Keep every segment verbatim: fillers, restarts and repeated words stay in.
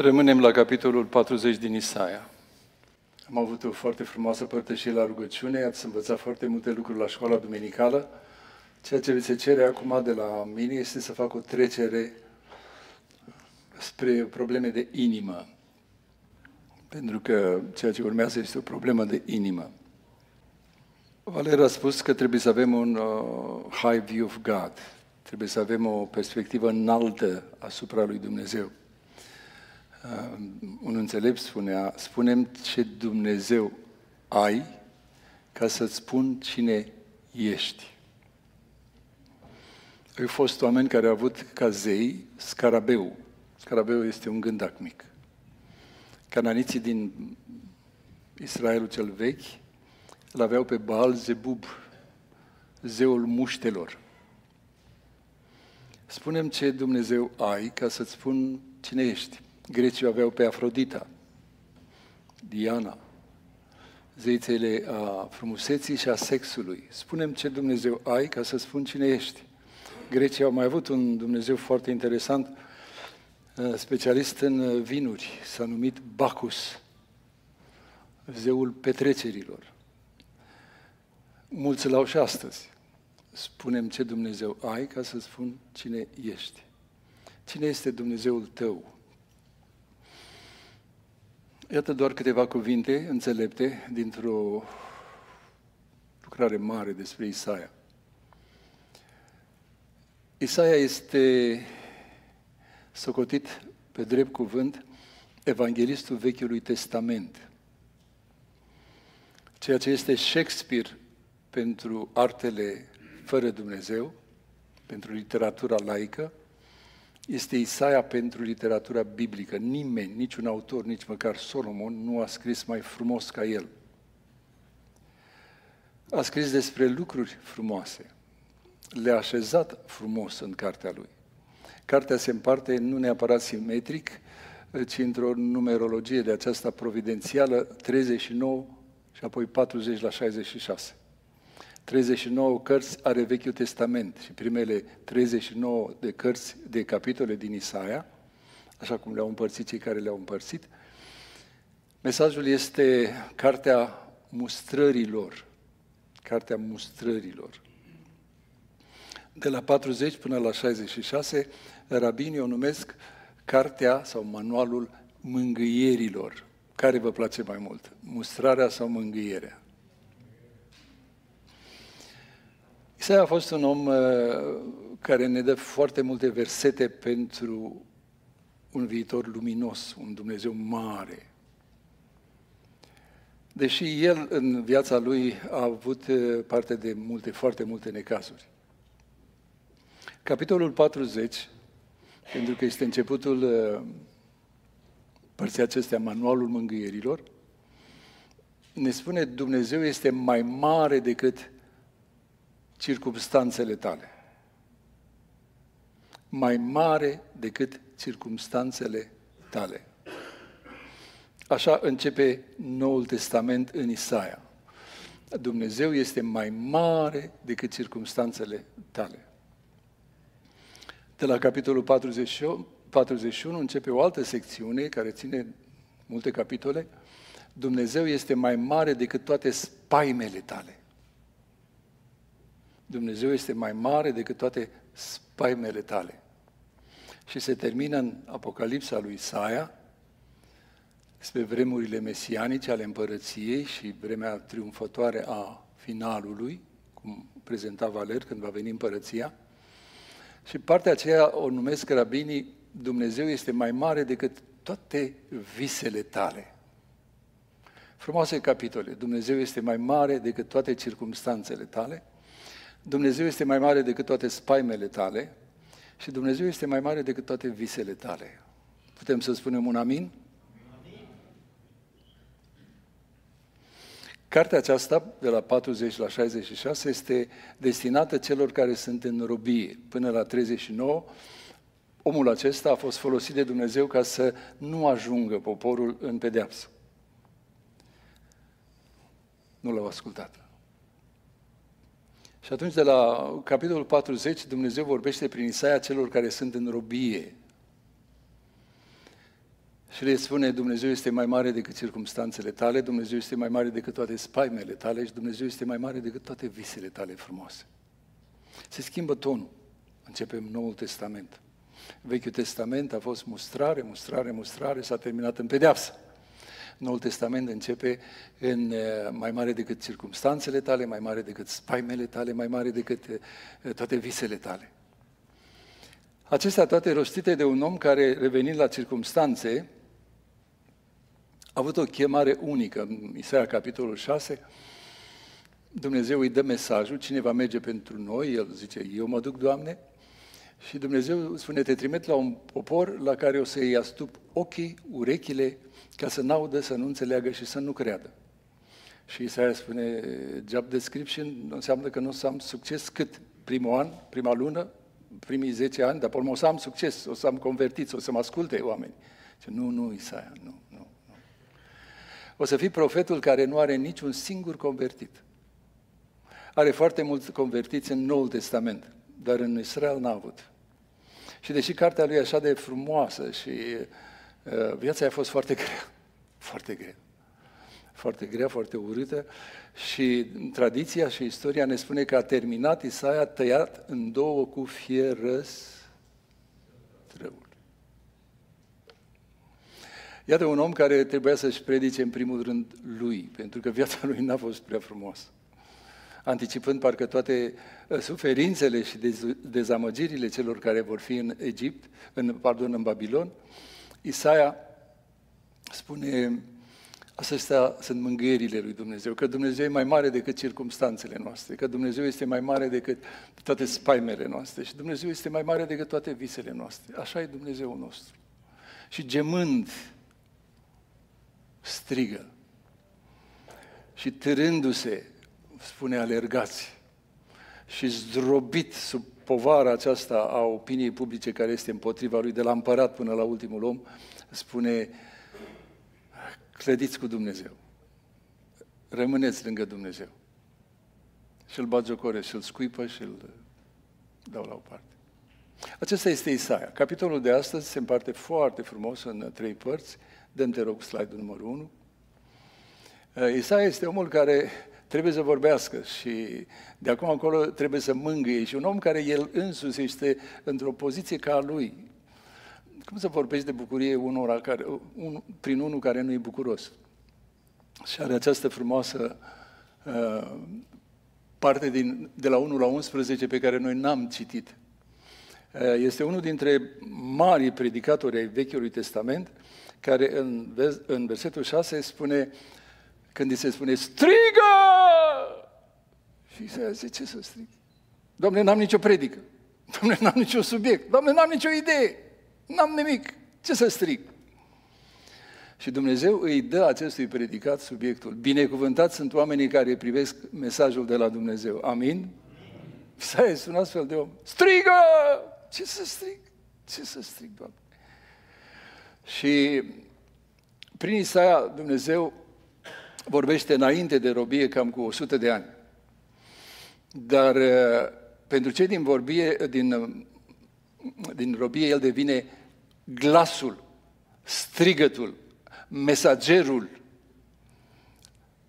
Rămânem la capitolul patruzeci din Isaia. Am avut o foarte frumoasă părtășie la rugăciune, ați învățat foarte multe lucruri la școala duminicală. Ceea ce vi se cere acum de la mine este să fac o trecere spre probleme de inimă. Pentru că ceea ce urmează este o problemă de inimă. Valer a spus că trebuie să avem un uh, high view of God. Trebuie să avem o perspectivă înaltă asupra lui Dumnezeu. Uh, un înțelept spunea, spune-mi ce Dumnezeu ai ca să-ți spun cine ești. Au fost oameni care au avut ca zei scarabeu. Scarabeu este un gândac mic. Cananiții din Israelul cel vechi îl aveau pe Baal-Zebub, zeul muștelor. Spune-mi ce Dumnezeu ai ca să-ți spun cine ești. Grecii aveau pe Afrodita, Diana, zeițele a frumuseții și a sexului. Spune-mi ce Dumnezeu ai ca să-ți spun cine ești. Grecii au mai avut un Dumnezeu foarte interesant, specialist în vinuri, s-a numit Bacchus, zeul petrecerilor. Mulți l-au și astăzi. Spune-mi ce Dumnezeu ai ca să spun cine ești. Cine este Dumnezeul tău? Iată doar câteva cuvinte înțelepte dintr-o lucrare mare despre Isaia. Isaia este socotit pe drept cuvânt evanghelistul Vechiului Testament. Ceea ce este Shakespeare pentru artele fără Dumnezeu, pentru literatura laică, este Isaia pentru literatura biblică. Nimeni, niciun autor, nici măcar Solomon, nu a scris mai frumos ca el. A scris despre lucruri frumoase. Le-a așezat frumos în cartea lui. Cartea se împarte nu neapărat simetric, ci într-o numerologie de aceasta providențială, treizeci și nouă și apoi patruzeci la șaizeci și șase. treizeci și nouă cărți are Vechiul Testament și primele treizeci și nouă de cărți de capitole din Isaia, așa cum le-au împărțit cei care le-au împărțit. Mesajul este cartea mustrărilor, cartea mustrărilor. De la patruzeci până la șaizeci și șase, rabinii o numesc cartea sau manualul mângâierilor. Care vă place mai mult? Mustrarea sau mângâierea? Isaia a fost un om care ne dă foarte multe versete pentru un viitor luminos, un Dumnezeu mare. Deși el în viața lui a avut parte de multe, foarte multe necazuri. Capitolul patruzeci, pentru că este începutul părții acestea, manualul mângâierilor, ne spune Dumnezeu este mai mare decât circumstanțele tale. Mai mare decât circumstanțele tale. Așa începe Noul Testament în Isaia. Dumnezeu este mai mare decât circumstanțele tale. De la capitolul patruzeci și unu începe o altă secțiune care ține multe capitole. Dumnezeu este mai mare decât toate spaimele tale. Dumnezeu este mai mare decât toate spaimele tale. Și se termină în Apocalipsa lui Isaia, despre vremurile mesianice ale împărăției și vremea triumfătoare a finalului, cum prezenta Valer când va veni împărăția. Și partea aceea o numesc rabinii, Dumnezeu este mai mare decât toate visele tale. Frumoase capitole. Dumnezeu este mai mare decât toate circumstanțele tale. Dumnezeu este mai mare decât toate spaimele tale. Și Dumnezeu este mai mare decât toate visele tale. Putem să spunem un amin? Amin. Cartea aceasta, de la patruzeci la șaizeci și șase, este destinată celor care sunt în robie. Până la treizeci și nouă, omul acesta a fost folosit de Dumnezeu ca să nu ajungă poporul în pedeapsă. Nu l-au ascultat. Și atunci, de la capitolul patruzeci, Dumnezeu vorbește prin Isaia celor care sunt în robie. și le spune: Dumnezeu este mai mare decât circumstanțele tale, Dumnezeu este mai mare decât toate spaimele tale și Dumnezeu este mai mare decât toate visele tale frumoase. Se schimbă tonul. Începem Noul Testament. Vechiul Testament a fost mustrare, mustrare, mustrare, s-a terminat în pedeapsă. Noul Testament începe în mai mare decât circumstanțele tale, mai mare decât spaimele tale, mai mare decât toate visele tale. Acestea toate rostite de un om care, revenind la circumstanțe, a avut o chemare unică. În Isaia, capitolul șase, Dumnezeu îi dă mesajul: cine va merge pentru noi? El zice: eu mă duc, Doamne. Și Dumnezeu spune: te trimit la un popor la care o să-i astup ochii, urechile, ca să n-audă, să nu înțeleagă și să nu creadă. Și Isaia spune: job description înseamnă că nu o să am succes cât? Primul an, prima lună, primii zece ani, dar o să am succes, o să am convertit, o să mă asculte oameni. Zice: nu, nu, Isaia, nu, nu, nu. O să fii profetul care nu are niciun singur convertit. Are foarte mulți convertiți în Noul Testament, dar în Israel n-a avut. Și deși cartea lui e așa de frumoasă și uh, viața i-a fost foarte grea, foarte grea, foarte grea, foarte urâtă, și tradiția și istoria ne spune că a terminat Isaia tăiat în două cu fierăstrăul. Iată un om care trebuia să-și predice în primul rând lui, pentru că viața lui n-a fost prea frumoasă. Anticipând parcă toate suferințele și dezamăgirile celor care vor fi în Egipt, în, pardon, în Babilon, Isaia spune: acestea sunt mângâierile lui Dumnezeu, că Dumnezeu e mai mare decât circumstanțele noastre, că Dumnezeu este mai mare decât toate spaimele noastre și Dumnezeu este mai mare decât toate visele noastre. Așa e Dumnezeu nostru. Și gemând, strigă și târându-se, spune: alergați. Și zdrobit sub povara aceasta a opiniei publice care este împotriva lui, de la împărat până la ultimul om, spune: clădiți cu Dumnezeu, rămâneți lângă Dumnezeu. Și îl bagiocoresc, și îl scuipă și îl dau la o parte. Acesta este Isaia. Capitolul de astăzi se împarte foarte frumos în trei părți. Dăm, te rog, slide-ul numărul unu. Isaia este omul care trebuie să vorbească și de acum încolo trebuie să mângâie, și un om care el însuși este într-o poziție ca a lui. Cum să vorbești de bucurie unora care, un, prin unul care nu e bucuros? Și are această frumoasă uh, parte din, de la unu la unsprezece pe care noi n-am citit. Uh, este unul dintre marii predicatori ai Vechiului Testament, care în, vers, în versetul șase spune, când îi se spune: strigă! Și Isaia zice: ce să strig? Doamne, n-am nicio predică. Doamne, n-am niciun subiect. Doamne, n-am nicio idee. N-am nimic. Ce să strig? Și Dumnezeu îi dă acestui predicat subiectul. Binecuvântați sunt oamenii care privesc mesajul de la Dumnezeu. Amin? Isaia este un astfel de om. Strigă! Ce să strig? Ce să strig, Doamne? Și prin Isaia Dumnezeu vorbește înainte de robie cam cu o sută de ani. Dar pentru cei din vorbie, din, din robie, el devine glasul, strigătul, mesagerul,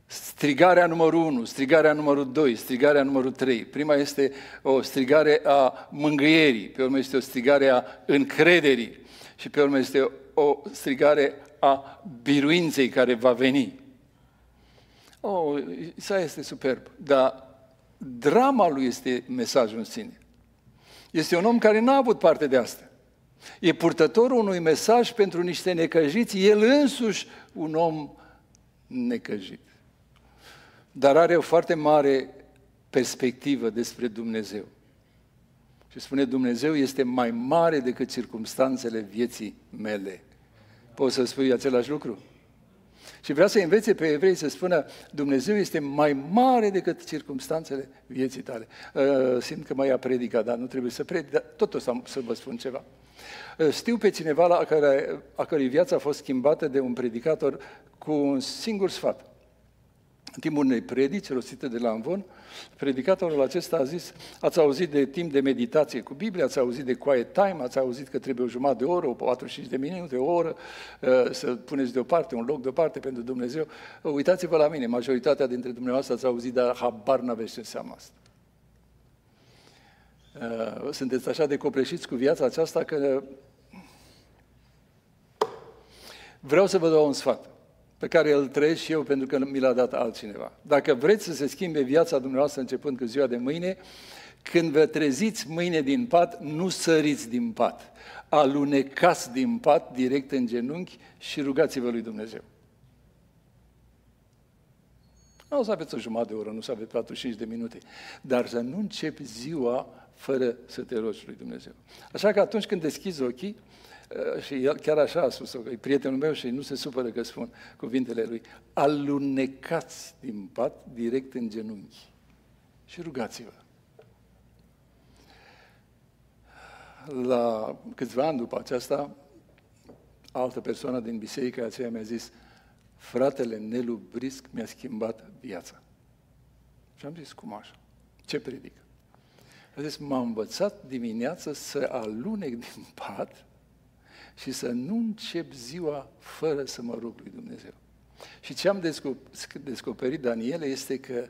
strigarea numărul unu, strigarea numărul doi, strigarea numărul trei. Prima este o strigare a mângâierii, pe urmă este o strigare a încrederii și pe urmă este o strigare a biruinței care va veni. Oh, Isaia este superb, dar drama lui este mesajul în sine. Este un om care n-a avut parte de asta. E purtătorul unui mesaj pentru niște necăjiți, el însuși un om necăjit. Dar are o foarte mare perspectivă despre Dumnezeu. Și spune: Dumnezeu este mai mare decât circumstanțele vieții mele. Poți să spui același lucru? Și vrea să învețe pe evrei să spună: Dumnezeu este mai mare decât circumstanțele vieții tale. Simt că mai ia predica, dar nu trebuie să predic, dar tot o să vă spun ceva. Știu pe cineva la care, a cărui viață a fost schimbată de un predicator cu un singur sfat. În timpul unei predici rostite de la Amvon, predicatorul acesta a zis: ați auzit de timp de meditație cu Biblia, ați auzit de quiet time, ați auzit că trebuie o jumătate de oră, o patruzeci și cinci de minute, o oră, să puneți deoparte, un loc deoparte pentru Dumnezeu. Uitați-vă la mine, majoritatea dintre dumneavoastră ați auzit, dar habar n-aveți ce înseamnă asta. Sunteți așa de copleșiți cu viața aceasta că... Vreau să vă dau un sfat pe care îl trăiesc și eu pentru că mi l-a dat altcineva. Dacă vreți să se schimbe viața dumneavoastră începând cu ziua de mâine, când vă treziți mâine din pat, nu săriți din pat. Alunecați din pat direct în genunchi și rugați-vă lui Dumnezeu. Nu o să aveți o jumătate de oră, nu o să aveți patruzeci și cinci de minute, dar să nu începi ziua fără să te rogi lui Dumnezeu. Așa că atunci când deschizi ochii, și el chiar așa a spus-o, e prietenul meu și nu se supără că spun cuvintele lui, alunecați din pat direct în genunchi și rugați-vă. La câțiva ani după aceasta, altă persoană din biserica aceea mi-a zis: fratele Nelu Brisc mi-a schimbat viața. Și am zis: cum așa? Ce predică? A zis: m-a învățat dimineața să alunec din pat și să nu încep ziua fără să mă rog lui Dumnezeu. Și ce am descoperit, Daniele, este că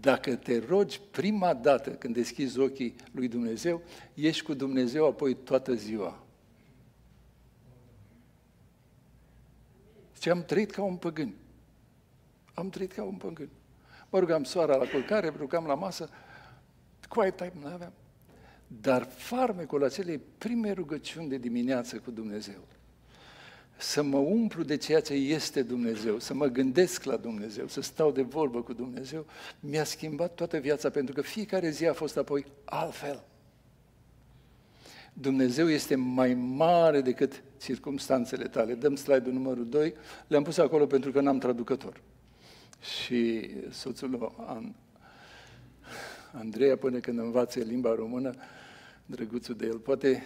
dacă te rogi prima dată când deschizi ochii lui Dumnezeu, ești cu Dumnezeu apoi toată ziua. Și am trăit ca un păgân. Am trăit ca un păgân. Mă rugam soara la culcare, mă rugam la masă, quiet time n-aveam. Dar farmecul acelei prime rugăciuni de dimineață cu Dumnezeu, să mă umplu de ceea ce este Dumnezeu, să mă gândesc la Dumnezeu, să stau de vorbă cu Dumnezeu, mi-a schimbat toată viața, pentru că fiecare zi a fost apoi altfel. Dumnezeu este mai mare decât circumstanțele tale. Dăm slide-ul numărul doi, le-am pus acolo pentru că n-am traducător. Și soțul meu, Andreea, până când învață limba română, drăguțul de el, poate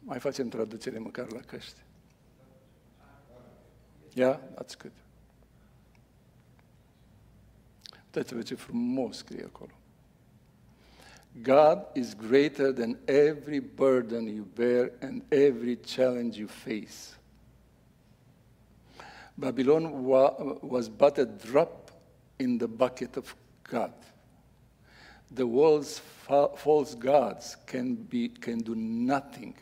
mai facem traducere măcar la căști. Ia, ați cât. Uitați-vă ce frumos scrie acolo. God is greater than every burden you bear and every challenge you face. Babylon was but a drop in the bucket of God. The world's false gods can be can do nothing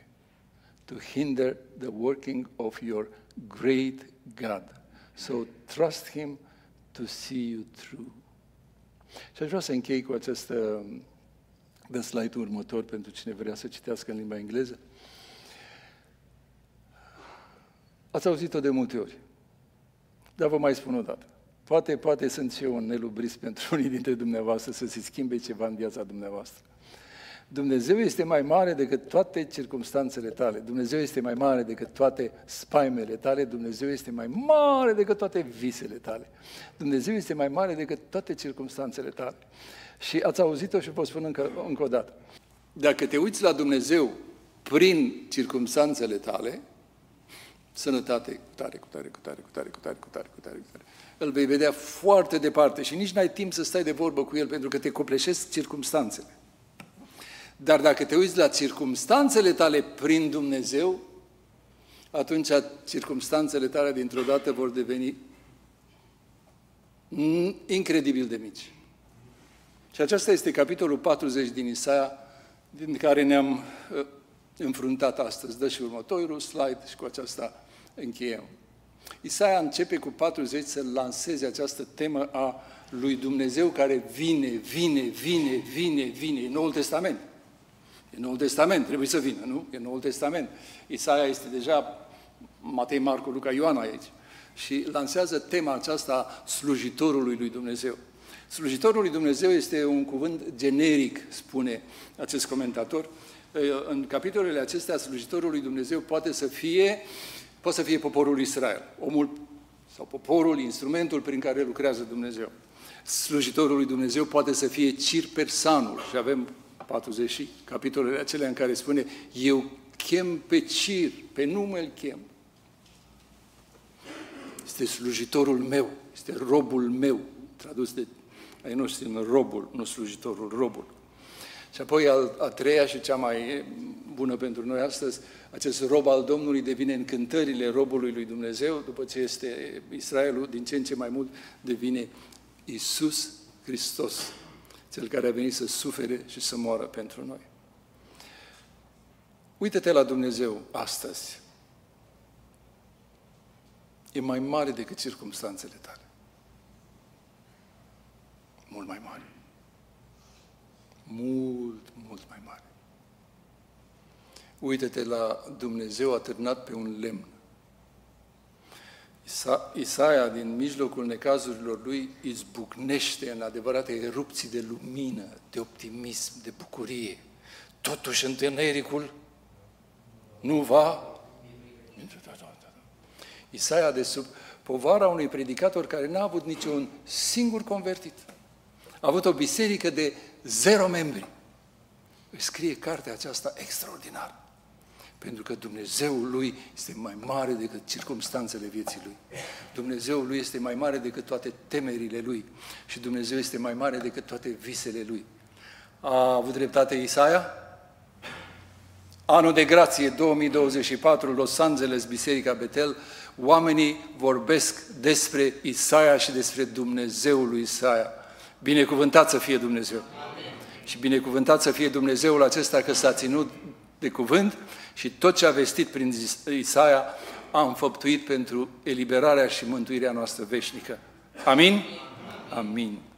to hinder the working of your great God. So trust him to see you through. Și aș vrea să închei cu acest de slide-ul următor pentru cine vrea să citească în limba engleză. Ați auzit-o de multe ori, dar vă mai spun o dată. Poate, poate sunt și eu un Nelu Brisc pentru unii dintre dumneavoastră să se schimbe ceva în viața dumneavoastră. Dumnezeu este mai mare decât toate circumstanțele tale. Dumnezeu este mai mare decât toate spaimele tale. Dumnezeu este mai mare decât toate visele tale. Dumnezeu este mai mare decât toate circumstanțele tale. Și ați auzit-o și vă spun încă, încă o dată. Dacă te uiți la Dumnezeu prin circumstanțele tale, sănătate, cu tare, cu tare, cu tare, cu tare, cu tare, cu tare, cu tare, cu tare, îl vei vedea foarte departe și nici n-ai timp să stai de vorbă cu el pentru că te copleșesc circumstanțele. Dar dacă te uiți la circumstanțele tale prin Dumnezeu, atunci circumstanțele tale dintr-o dată vor deveni incredibil de mici. Și acesta este capitolul patruzeci din Isaia, din care ne-am înfruntat astăzi. Dă și următorul slide și cu aceasta încheiem. Isaia începe cu patruzeci să lanseze această temă a lui Dumnezeu care vine, vine, vine, vine, vine. E Noul Testament. E Noul Testament, trebuie să vină, nu? E Noul Testament. Isaia este deja Matei, Marcu, Luca, Ioan aici. Și lansează tema aceasta slujitorului lui Dumnezeu. Slujitorul lui Dumnezeu este un cuvânt generic, spune acest comentator. În capitolele acestea, slujitorul lui Dumnezeu poate să fie, poate să fie poporul Israel, omul sau poporul, instrumentul prin care lucrează Dumnezeu. Slujitorul lui Dumnezeu poate să fie Cirpersanul. Și avem patruzeci capitolele acelea în care spune: eu chem pe Cir, pe nume îl chem. este slujitorul meu, este robul meu, tradus de ai noștri în robul, nu slujitorul, robul. Și apoi a treia și cea mai bună pentru noi astăzi, acest rob al Domnului devine în cântările robului lui Dumnezeu, după ce este Israelul, din ce în ce mai mult devine Iisus Hristos, Cel care a venit să sufere și să moară pentru noi. Uită-te la Dumnezeu astăzi. E mai mare decât circumstanțele tale. Mult mai mare. Mult, mult mai mare. Uită-te la Dumnezeu atârnat pe un lemn. Isa Isaia, din mijlocul necazurilor lui, izbucnește în adevărate erupții de lumină, de optimism, de bucurie. Totuși întunericul nu va... Isaia, de sub povara unui predicator care n-a avut niciun singur convertit. A avut o biserică de zero membri. Îi scrie cartea aceasta extraordinară. Pentru că Dumnezeul lui este mai mare decât circumstanțele vieții lui. Dumnezeul lui este mai mare decât toate temerile lui. Și Dumnezeu este mai mare decât toate visele lui. A avut dreptate Isaia? Anul de grație două mii douăzeci și patru, Los Angeles, Biserica Betel, oamenii vorbesc despre Isaia și despre Dumnezeul lui Isaia. Binecuvântat să fie Dumnezeu! Amen. Și binecuvântat să fie Dumnezeul acesta că s-a ținut de cuvânt și tot ce a vestit prin Isaia a înfăptuit pentru eliberarea și mântuirea noastră veșnică. Amin? Amin. Amin.